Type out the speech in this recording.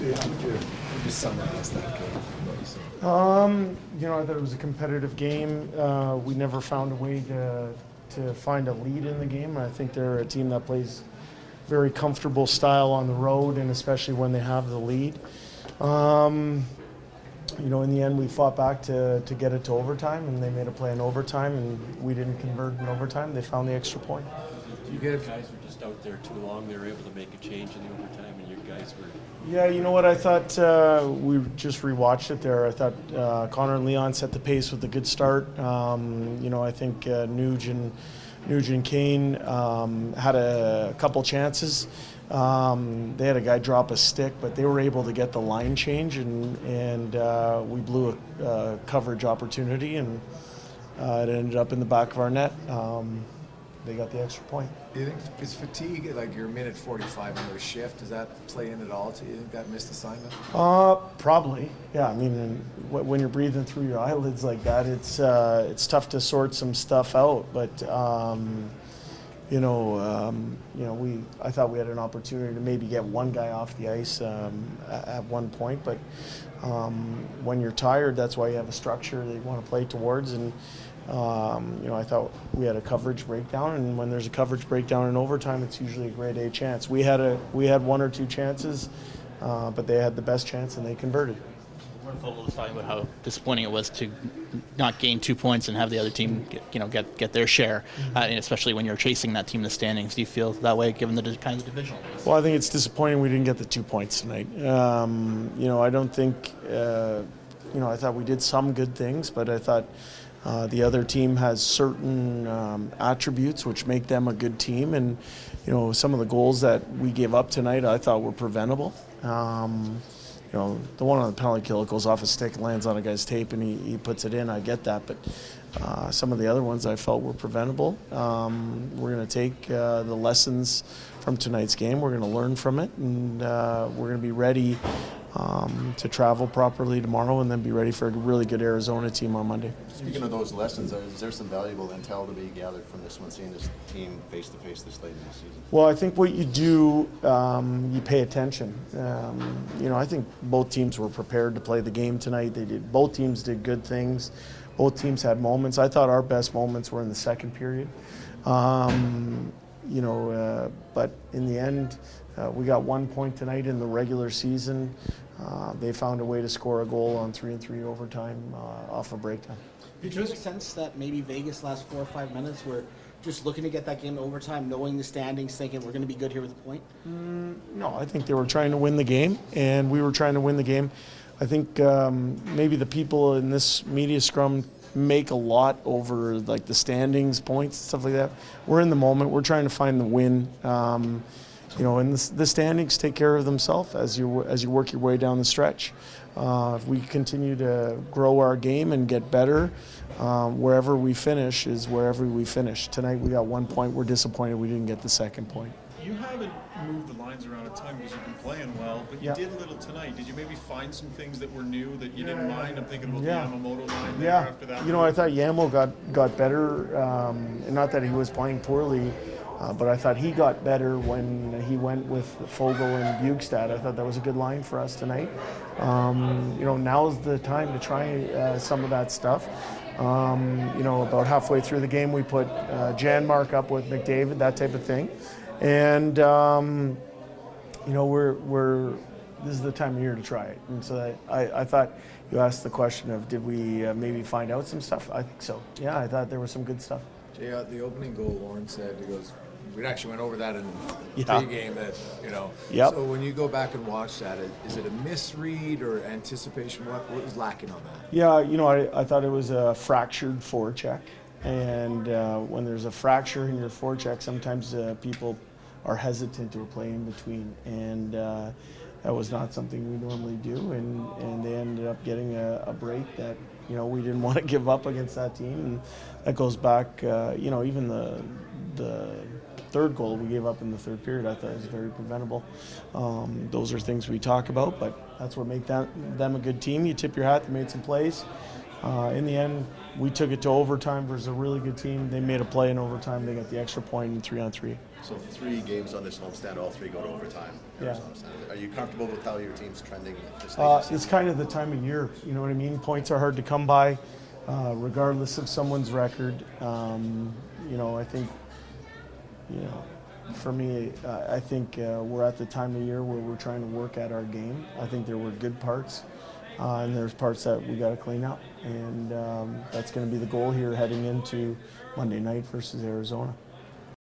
Gee, how would you summarize that game? You know, I thought it was a competitive game. We never found a way to find a lead in the game. I think they're a team that plays very comfortable style on the road, and especially when they have the lead. You know, in the end, we fought back to get it to overtime, and they made a play in overtime, and we didn't convert in overtime. They found the extra point. You guys were just out there too long. They were able to make a change in the overtime, and your guys were... Yeah, you know what? I thought we just rewatched it there. I thought Connor and Leon set the pace with a good start. You know, I think Nuge and Kane had a couple chances. They had a guy drop a stick, but they were able to get the line change, and we blew a coverage opportunity, and it ended up in the back of our net. They got the extra point. Do you think is fatigue, like your minute 45 in your shift, does that play in at all? Do you think that missed assignment? Probably. Yeah, I mean, when you're breathing through your eyelids like that, it's tough to sort some stuff out. But I thought we had an opportunity to maybe get one guy off the ice at one point. But when you're tired, that's why you have a structure that you want to play towards. And you know, I thought we had a coverage breakdown, and when there's a coverage breakdown in overtime, it's usually a grade A chance. We had one or two chances, but they had the best chance and they converted. Fogel was talking about how disappointing it was to not gain 2 points and have the other team get their share, and especially when you're chasing that team in the standings. Do you feel that way given the kind of divisional? Well, I think it's disappointing we didn't get the 2 points tonight. You know, I don't think I thought we did some good things, but I thought the other team has certain attributes which make them a good team, and you know, some of the goals that we gave up tonight I thought were preventable. You know, the one on the penalty kill, it goes off a stick, lands on a guy's tape, and he puts it in. I get that, but some of the other ones I felt were preventable. We're going to take the lessons from tonight's game. We're going to learn from it, and we're going to be ready to travel properly tomorrow, and then be ready for a really good Arizona team on Monday. Speaking of those lessons, is there some valuable intel to be gathered from this one, seeing this team face-to-face this late in the season? Well, I think what you do, you pay attention. You know, I think both teams were prepared to play the game tonight. Both teams did good things. Both teams had moments. I thought our best moments were in the second period. You know, but in the end, we got 1 point tonight in the regular season. They found a way to score a goal on 3-on-3 overtime off a breakdown. Did you get a sense that maybe Vegas last 4 or 5 minutes were just looking to get that game to overtime, knowing the standings, thinking we're going to be good here with a point? No, I think they were trying to win the game, and we were trying to win the game. I think maybe the people in this media scrum make a lot over like the standings, points, stuff like that. We're in the moment. We're trying to find the win. You know, and the standings take care of themselves as you work your way down the stretch. If we continue to grow our game and get better, wherever we finish is wherever we finish. Tonight we got 1 point. We're disappointed we didn't get the second point. You haven't moved the lines around a ton because you've been playing well, but you did a little tonight. Did you maybe find some things that were new that you didn't mind? I'm thinking about the Yamamoto line there after that. You know, I thought Yamo got better, and not that he was playing poorly, but I thought he got better when he went with Fogel and Bugstad. I thought that was a good line for us tonight. You know, now's the time to try some of that stuff. You know, about halfway through the game, we put Janmark up with McDavid, that type of thing. And you know, this is the time of year to try it. And so I thought you asked the question of did we maybe find out some stuff? I think so. Yeah, I thought there was some good stuff. Yeah, the opening goal, Lauren said, he goes, we actually went over that in the pre-game. That you know. Yep. So when you go back and watch that, is it a misread or anticipation? What was lacking on that? Yeah, you know, I thought it was a fractured forecheck, and when there's a fracture in your forecheck, sometimes people are hesitant to play in between, and that was not something we normally do, and they ended up getting a break that, you know, we didn't want to give up against that team, and that goes back, you know, even the third goal we gave up in the third period, I thought was very preventable. Those are things we talk about, but that's what made them a good team. You tip your hat, they made some plays. In the end, we took it to overtime versus a really good team. They made a play in overtime, they got the extra point in 3-on-3. So 3 games on this homestand, all 3 go to overtime. Arizona. Yeah. Are you comfortable with how your team's trending this season? It's kind of the time of year, you know what I mean? Points are hard to come by, regardless of someone's record. You know, I think, you know, for me, I think we're at the time of year where we're trying to work at our game. I think there were good parts, and there's parts that we got to clean up. And that's going to be the goal here heading into Monday night versus Arizona.